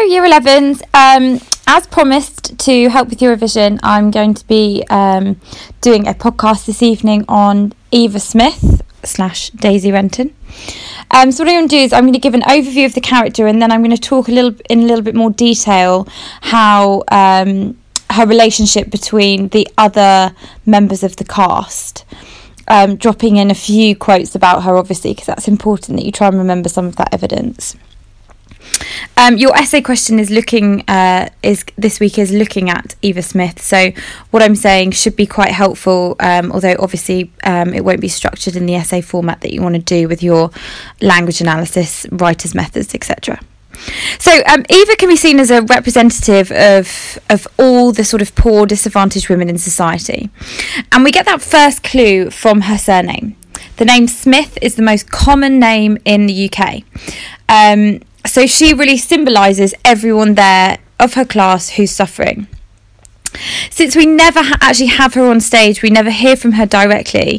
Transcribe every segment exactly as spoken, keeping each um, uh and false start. Hello, Year elevens. Um, as promised, to help with your revision, I'm going to be um, doing a podcast this evening on Eva Smith slash Daisy Renton. Um, so what I'm going to do is I'm going to give an overview of the character, and then I'm going to talk a little in a little bit more detail how um, her relationship between the other members of the cast. Um, dropping in a few quotes about her, obviously, because that's important that you try and remember some of that evidence. Um, your essay question is looking uh, is this week is looking at Eva Smith, so what I'm saying should be quite helpful, um, although obviously um, it won't be structured in the essay format that you want to do with your language analysis, writer's methods, et cetera. So um, Eva can be seen as a representative of of all the sort of poor, disadvantaged women in society, and we get that first clue from her surname. The name Smith is the most common name in the U K. Um, So she really symbolises everyone there of her class who's suffering. Since we never ha- actually have her on stage, we never hear from her directly,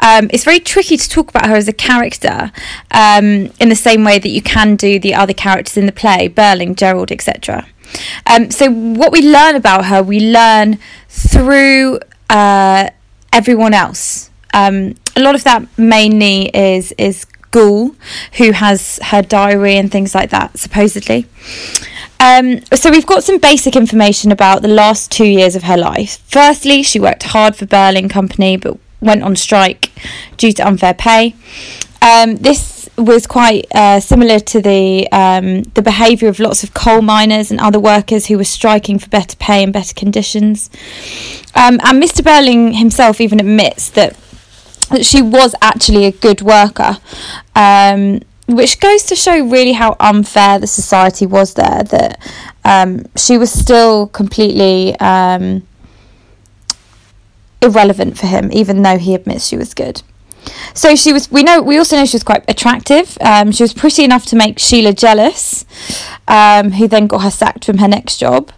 um, it's very tricky to talk about her as a character um, in the same way that you can do the other characters in the play, Birling, Gerald, et cetera. Um, so what we learn about her, we learn through uh, everyone else. Um, a lot of that mainly is is. Goole, who has her diary and things like that, supposedly. Um, so we've got some basic information about the last two years of her life. Firstly, she worked hard for Birling Company, but went on strike due to unfair pay. Um, this was quite uh, similar to the um, the behaviour of lots of coal miners and other workers who were striking for better pay and better conditions. Um, and Mister Birling himself even admits that that she was actually a good worker, um, which goes to show really how unfair the society was there, that um, she was still completely um, irrelevant for him, even though he admits she was good. So she was, we know, we also know she was quite attractive. Um, she was pretty enough to make Sheila jealous, um, who then got her sacked from her next job.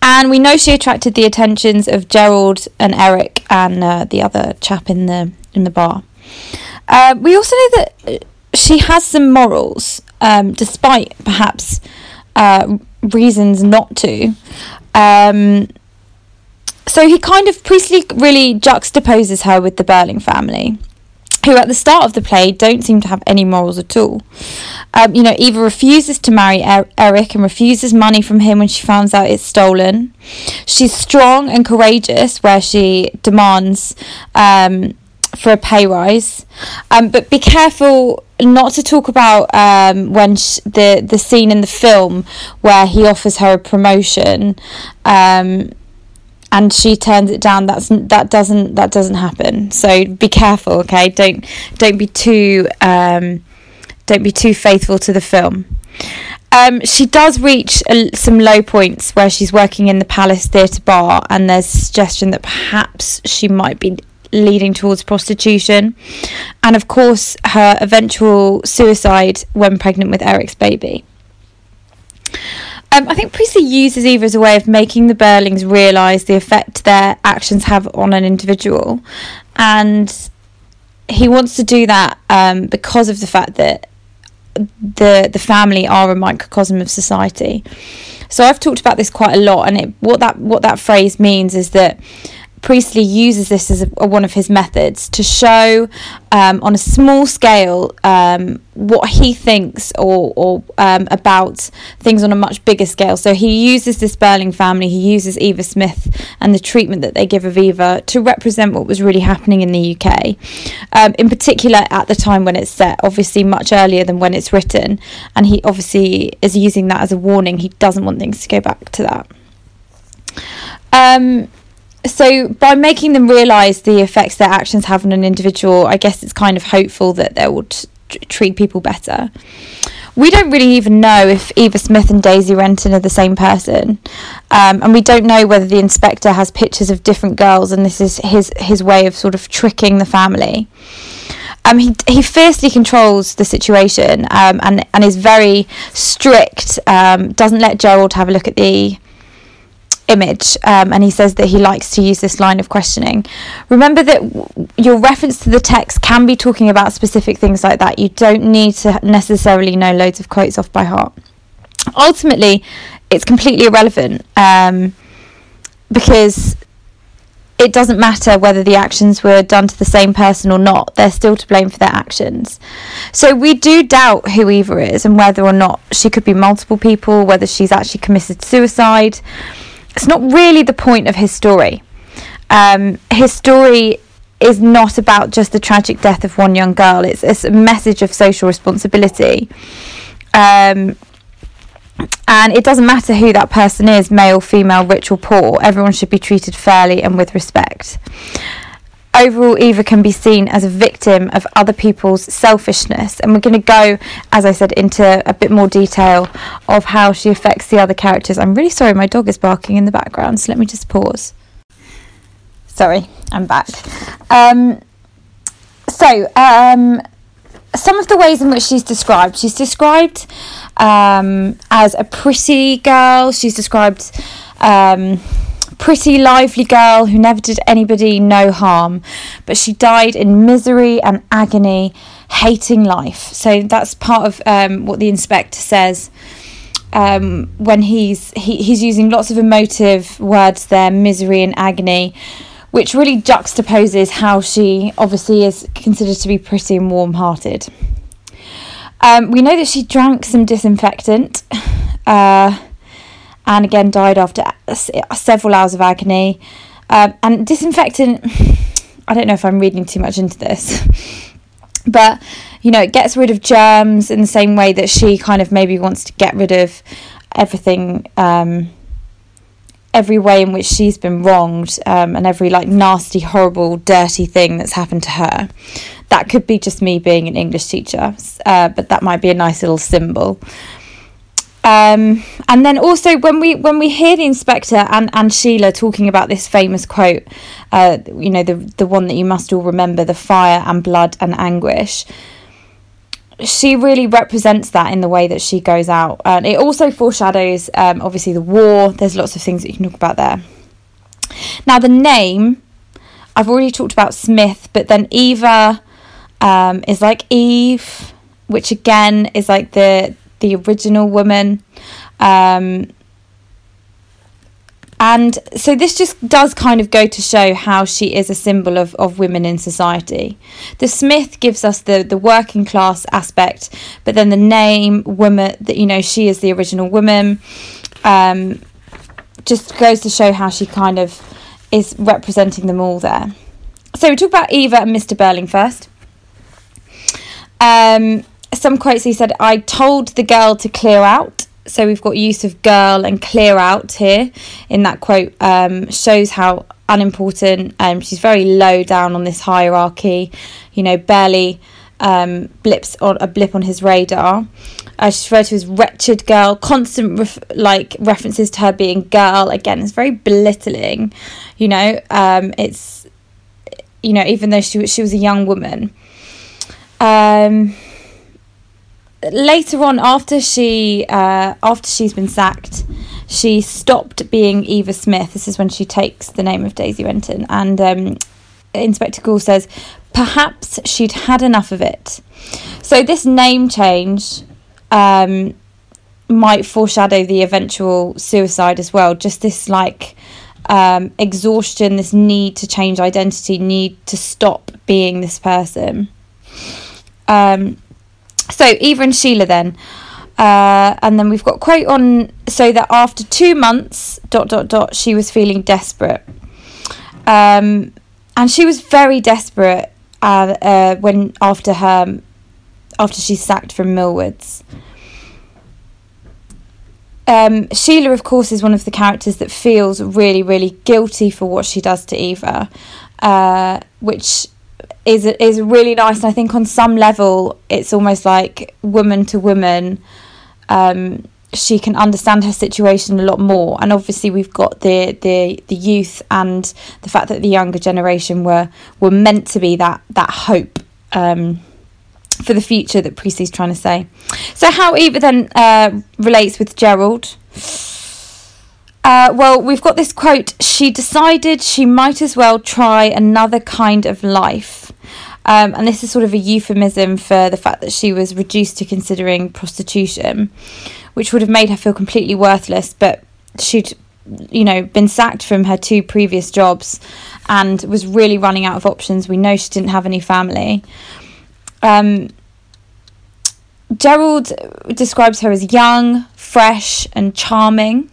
And we know she attracted the attentions of Gerald and Eric and uh, the other chap in the in the bar. Uh, we also know that she has some morals, um, despite perhaps uh, reasons not to. Um, so he kind of, Priestley really juxtaposes her with the Birling family, who at the start of the play don't seem to have any morals at all. Um, you know, Eva refuses to marry er- Eric and refuses money from him when she finds out it's stolen. She's strong and courageous where she demands um, for a pay rise. Um, but be careful not to talk about um, when sh- the, the scene in the film where he offers her a promotion um and she turns it down. That's that doesn't that doesn't happen. So be careful, okay? Don't don't be too um, don't be too faithful to the film. Um, she does reach a, some low points where she's working in the Palace Theatre Bar, and there's a suggestion that perhaps she might be leading towards prostitution, and of course her eventual suicide when pregnant with Eric's baby. Um, I think Priestley uses Eva as a way of making the Birlings realise the effect their actions have on an individual, and he wants to do that um, because of the fact that the the family are a microcosm of society. So I've talked about this quite a lot, and it, what that what that phrase means is that Priestley uses this as a, a, one of his methods to show um, on a small scale um, what he thinks or, or um, about things on a much bigger scale. So he uses this Birling family, he uses Eva Smith and the treatment that they give of Eva to represent what was really happening in the U K, um, in particular at the time when it's set, obviously much earlier than when it's written. And he obviously is using that as a warning. He doesn't want things to go back to that. Um... So by making them realise the effects their actions have on an individual, I guess it's kind of hopeful that they will t- treat people better. We don't really even know if Eva Smith and Daisy Renton are the same person. Um, and we don't know whether the inspector has pictures of different girls, and this is his, his way of sort of tricking the family. Um, he he fiercely controls the situation um, and, and is very strict, um, doesn't let Gerald have a look at the image, um, and he says that he likes to use this line of questioning. Remember that w- your reference to the text can be talking about specific things like that. You don't need to necessarily know loads of quotes off by heart. ultimately it's completely irrelevant, um, because it doesn't matter whether the actions were done to the same person or not. They're still to blame for their actions. So we do doubt who Eva is and whether or not she could be multiple people, whether she's actually committed suicide. It's not really the point of his story. Um, his story is not about just the tragic death of one young girl. It's, it's a message of social responsibility. Um, and it doesn't matter who that person is, male, female, rich or poor. Everyone should be treated fairly and with respect. Overall, Eva can be seen as a victim of other people's selfishness. And we're going to go, as I said, into a bit more detail of how she affects the other characters. I'm really sorry, my dog is barking in the background, so let me just pause. Sorry, I'm back. Um, so, um, some of the ways in which she's described. She's described um, as a pretty girl. She's described um, pretty, lively girl who never did anybody no harm. But she died in misery and agony, hating life. So that's part of um, what the inspector says. Um, when he's he, he's using lots of emotive words there, misery and agony, which really juxtaposes how she obviously is considered to be pretty and warm-hearted. Um, we know that she drank some disinfectant uh, and again died after several hours of agony. Um, and disinfectant, I don't know if I'm reading too much into this, but, you know, it gets rid of germs in the same way that she kind of maybe wants to get rid of everything, um every way in which she's been wronged, um, and every like nasty, horrible, dirty thing that's happened to her. That could be just me being an English teacher, uh, but that might be a nice little symbol. Um, and then also when we when we hear the inspector and, and Sheila talking about this famous quote, uh, you know, the the one that you must all remember, the fire and blood and anguish. She really represents that in the way that she goes out. And it also foreshadows, um, obviously, the war. There's lots of things that you can talk about there. Now, the name, I've already talked about Smith, but then Eva um, is like Eve, which, again, is like the the original woman. Um, and so this just does kind of go to show how she is a symbol of, of women in society. The Smith gives us the, the working class aspect, but then the name, woman, that, you know, she is the original woman, um, just goes to show how she kind of is representing them all there. So we talk about Eva and Mister Birling first. Um, some quotes he said, "I told the girl to clear out." So we've got use of girl and clear out here in that quote. Um, shows how unimportant. Um, she's very low down on this hierarchy, you know, barely um, blips on a blip on his radar. Uh, she's referred to as wretched girl. Constant ref- like references to her being girl. Again, it's very belittling, you know. Um, it's, you know, even though she she was a young woman. Um. Later on, after she uh, after she's been sacked, she stopped being Eva Smith. This is when she takes the name of Daisy Renton. And um, Inspector Goole says, perhaps she'd had enough of it. So this name change um, might foreshadow the eventual suicide as well. Just this like um, exhaustion, this need to change identity, need to stop being this person. Um. So Eva and Sheila then, uh, and then we've got quote on, so that after two months, dot, dot, dot, she was feeling desperate. Um, and she was very desperate uh, uh, when after her, after she sacked from Millwoods. Um, Sheila, of course, is one of the characters that feels really, really guilty for what she does to Eva, uh, which... is is really nice. And I think on some level it's almost like woman to woman, um she can understand her situation a lot more. And obviously we've got the the the youth and the fact that the younger generation were were meant to be that that hope um for the future that Priestley's trying to say. So how Eva then uh relates with Gerald. Uh, well, we've got this quote, she decided she might as well try another kind of life. Um, and this is sort of a euphemism for the fact that she was reduced to considering prostitution, which would have made her feel completely worthless, but she'd, you know, been sacked from her two previous jobs and was really running out of options. We know she didn't have any family. Um, Gerald describes her as young, fresh and charming.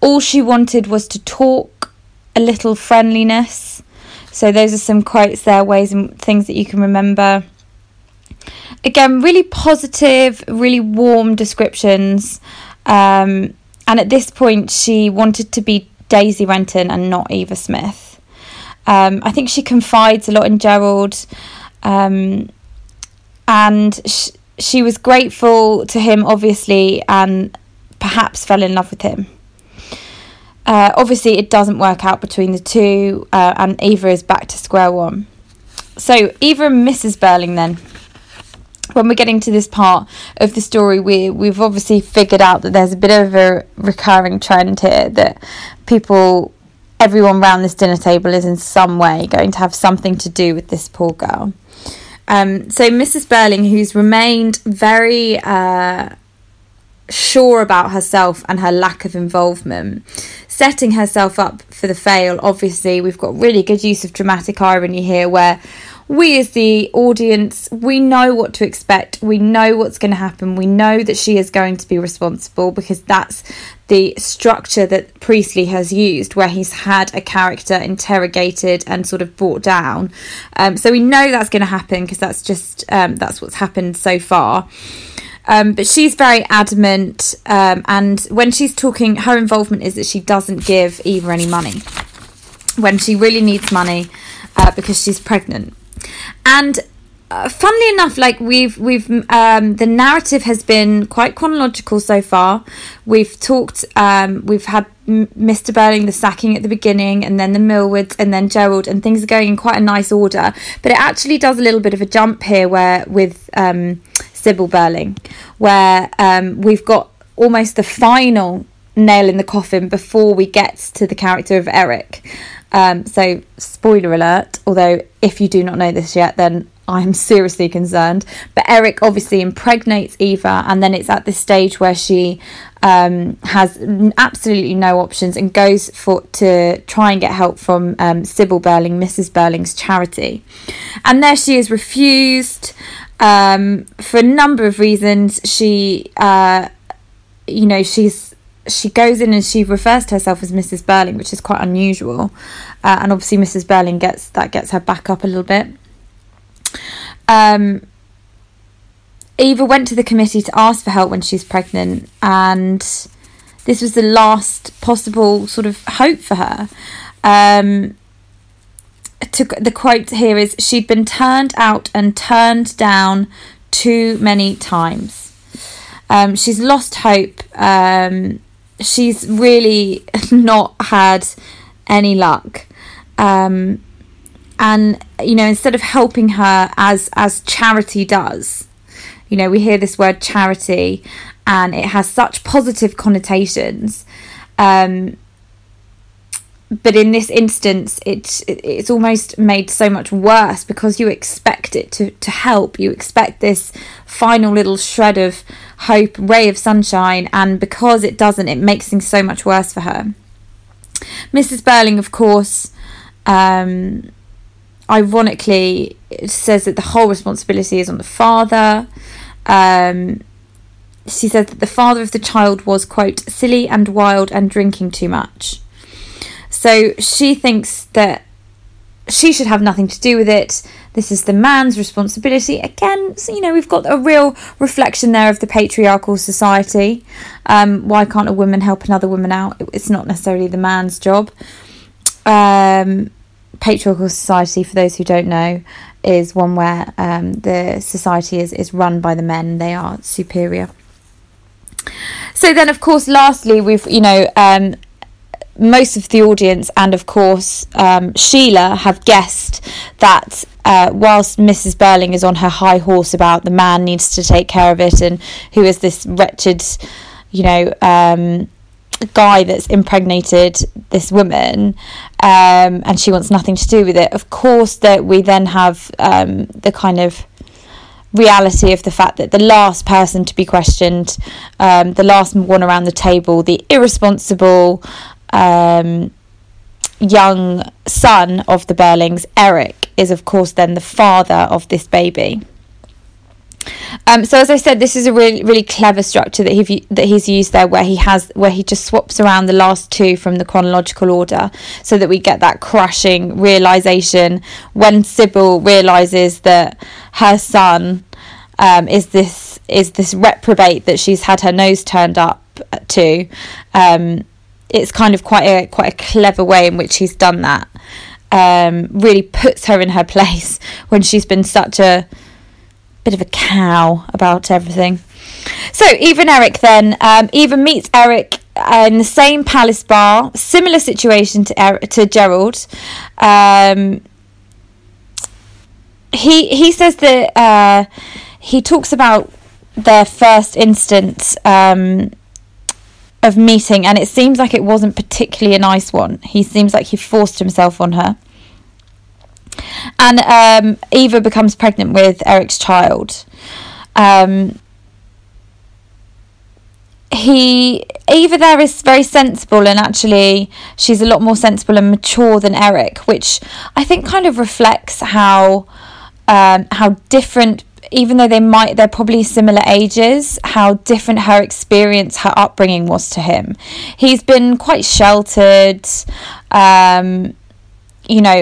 All she wanted was to talk, a little friendliness. So those are some quotes there, ways and things that you can remember. Again, really positive, really warm descriptions. Um, and at this point, she wanted to be Daisy Renton and not Eva Smith. Um, I think she confides a lot in Gerald. Um, and she, she was grateful to him, obviously, and perhaps fell in love with him. Uh, obviously, it doesn't work out between the two, uh, and Eva is back to square one. So, Eva and Missus Birling then. When we're getting to this part of the story, we, we've obviously figured out that there's a bit of a recurring trend here, that people, everyone round this dinner table is in some way going to have something to do with this poor girl. Um, so, Missus Birling, who's remained very... Uh, sure about herself and her lack of involvement, setting herself up for the fail. Obviously, we've got really good use of dramatic irony here, where we as the audience, we know what to expect, we know what's going to happen, we know that she is going to be responsible, because that's the structure that Priestley has used, where he's had a character interrogated and sort of brought down. Um, so we know that's going to happen, because that's just um, that's what's happened so far. Um, but she's very adamant, um, and when she's talking, her involvement is that she doesn't give Eva any money when she really needs money, uh, because she's pregnant. And uh, funnily enough, like we've we've um, the narrative has been quite chronological so far. We've talked, um, we've had M- Mister Birling, the sacking at the beginning, and then the Millwoods, and then Gerald, and things are going in quite a nice order. But it actually does a little bit of a jump here, where with. Um, Sybil Birling, where um, we've got almost the final nail in the coffin before we get to the character of Eric. Um, so, spoiler alert, although if you do not know this yet, then I'm seriously concerned. But Eric obviously impregnates Eva, and then it's at this stage where she um, has absolutely no options and goes for to try and get help from um, Sybil Birling, Missus Birling's charity. And there she is, refused. Um, for a number of reasons, she, uh, you know, she's she goes in and she refers to herself as Missus Birling, which is quite unusual. Uh, and obviously, Missus Birling gets that gets her back up a little bit. Um, Eva went to the committee to ask for help when she's pregnant, and this was the last possible sort of hope for her. Um, To, the quote here is, she'd been turned out and turned down too many times. Um, she's lost hope. Um, she's really not had any luck. Um, and, you know, instead of helping her as, as charity does, you know, we hear this word charity and it has such positive connotations. Um But in this instance, it's it's almost made so much worse, because you expect it to, to help. You expect this final little shred of hope, ray of sunshine, and because it doesn't, it makes things so much worse for her. Missus Birling, of course, um, ironically, says that the whole responsibility is on the father. Um, she says that the father of the child was, quote, silly and wild and drinking too much. So she thinks that she should have nothing to do with it. This is the man's responsibility. Again, so, you know, we've got a real reflection there of the patriarchal society. Um, why can't a woman help another woman out? It's not necessarily the man's job. Um, patriarchal society, for those who don't know, is one where um, the society is, is run by the men. They are superior. So then, of course, lastly, we've, you know... Um, most of the audience and, of course, um, Sheila have guessed that uh, whilst Missus Birling is on her high horse about the man needs to take care of it, and who is this wretched, you know, um, guy that's impregnated this woman, um, and she wants nothing to do with it. Of course, that we then have um, the kind of reality of the fact that the last person to be questioned, um, the last one around the table, the irresponsible um, young son of the Birlings, Eric, is of course then the father of this baby. Um, so as I said, this is a really, really clever structure that he that he's used there, where he has where he just swaps around the last two from the chronological order, so that we get that crashing realization when Sybil realizes that her son um, is this is this reprobate that she's had her nose turned up to. Um, it's kind of quite a quite a clever way in which he's done that. Um, really puts her in her place when she's been such a bit of a cow about everything. So Eva and Eric then, um, Eva meets Eric uh, in the same Palace Bar, similar situation to Eric, to Gerald. Um, he he says that uh, he talks about their first instance um, of meeting, and it seems like it wasn't particularly a nice one. He seems like he forced himself on her. And um, Eva becomes pregnant with Eric's child. Um, he Eva there is very sensible, and actually she's a lot more sensible and mature than Eric, which I think kind of reflects how um, how different, even though they might they're probably similar ages, how different her experience, her upbringing was to him. He's been quite sheltered. Um, You know,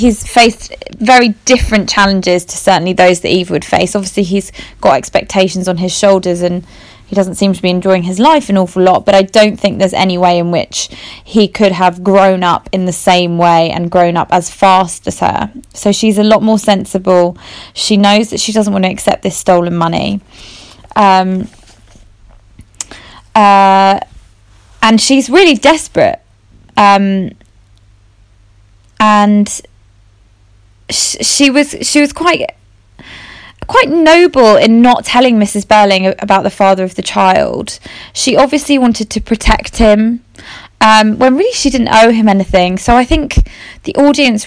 he's faced very different challenges to certainly those that Eva would face. Obviously, he's got expectations on his shoulders and he doesn't seem to be enjoying his life an awful lot. But I don't think there's any way in which he could have grown up in the same way and grown up as fast as her. So she's a lot more sensible. She knows that she doesn't want to accept this stolen money. Um, uh, and she's really desperate. Um And sh- she was she was quite quite noble in not telling Missus Birling about the father of the child. She obviously wanted to protect him, um, when really she didn't owe him anything. So I think the audience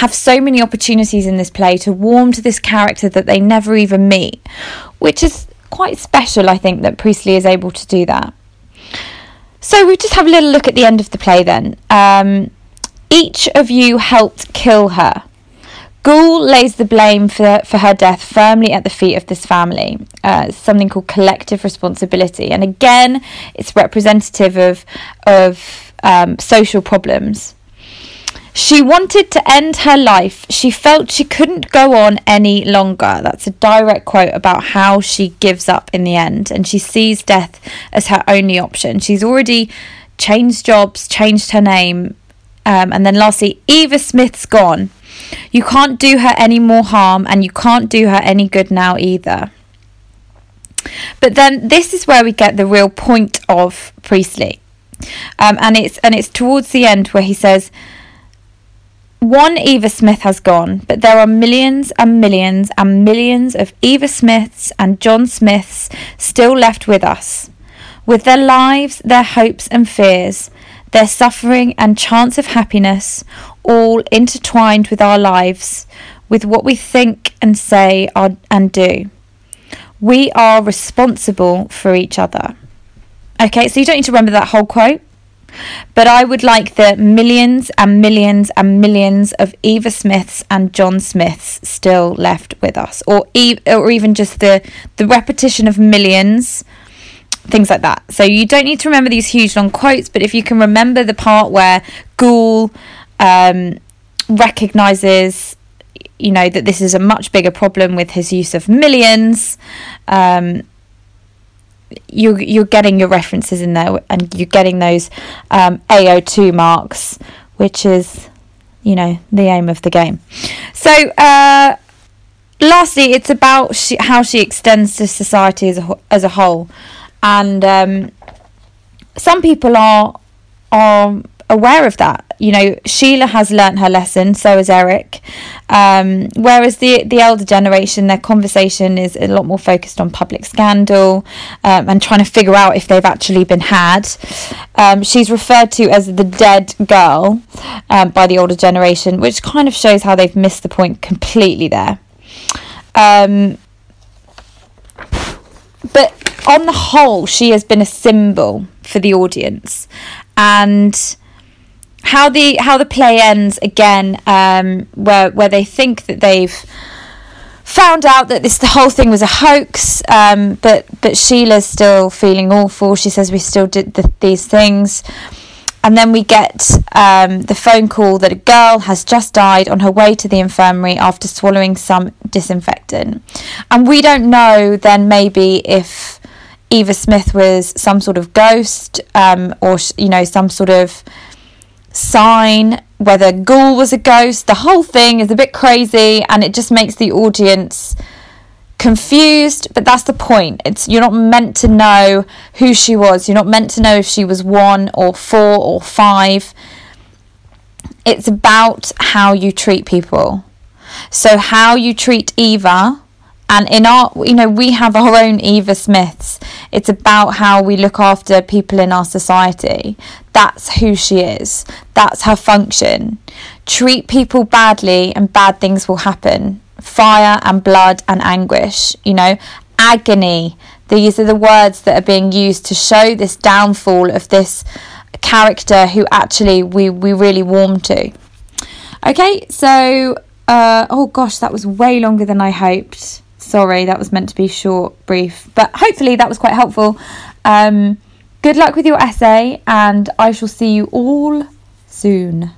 have so many opportunities in this play to warm to this character that they never even meet, which is quite special, I think, that Priestley is able to do that. So we just have a little look at the end of the play then. Um... Each of you helped kill her. Goole lays the blame for, for her death firmly at the feet of this family. Uh, it's something called collective responsibility. And again, it's representative of, of um, social problems. She wanted to end her life. She felt she couldn't go on any longer. That's a direct quote about how she gives up in the end. And she sees death as her only option. She's already changed jobs, changed her name. Um, and then lastly, Eva Smith's gone. You can't do her any more harm, and you can't do her any good now either. But then this is where we get the real point of Priestley. Um, and it's and it's towards the end where he says, one Eva Smith has gone, but there are millions and millions and millions of Eva Smiths and John Smiths still left with us, with their lives, their hopes and fears, their suffering and chance of happiness, all intertwined with our lives, with what we think and say and do. We are responsible for each other. Okay, so you don't need to remember that whole quote, but I would like the millions and millions and millions of Eva Smiths and John Smiths still left with us, or ev- or even just the, the repetition of millions, things like that. So you don't need to remember these huge long quotes, but if you can remember the part where Goole um, recognises, you know, that this is a much bigger problem with his use of millions, um, you're, you're getting your references in there, and you're getting those um, A O two marks, which is, you know, the aim of the game. So, uh, lastly, it's about she, how she extends to society as a, as a whole. And um, some people are are aware of that. You know, Sheila has learnt her lesson, so has Eric. Um, whereas the the elder generation, their conversation is a lot more focused on public scandal um, and trying to figure out if they've actually been had. Um, she's referred to as the dead girl um, by the older generation, which kind of shows how they've missed the point completely there. Um, but on the whole, she has been a symbol for the audience. And how the how the play ends again, um, where where they think that they've found out that this the whole thing was a hoax, um, but but Sheila's still feeling awful. She says we still did the, these things, and then we get um, the phone call that a girl has just died on her way to the infirmary after swallowing some disinfectant, and we don't know then maybe if Eva Smith was some sort of ghost, um, or you know some sort of sign, whether Goole was a ghost. The whole thing is a bit crazy, and it just makes the audience confused, but that's the point. It's you're not meant to know who she was. You're not meant to know if she was one or four or five. It's about how you treat people. So how you treat Eva, and in our, you know, we have our own Eva Smiths. It's about how we look after people in our society. That's who she is. That's her function. Treat people badly and bad things will happen. Fire and blood and anguish, you know, agony. These are the words that are being used to show this downfall of this character who actually we, we really warm to. Okay, so, uh, oh gosh, that was way longer than I hoped. Sorry, that was meant to be short, brief, but hopefully that was quite helpful. Um, Good luck with your essay, and I shall see you all soon.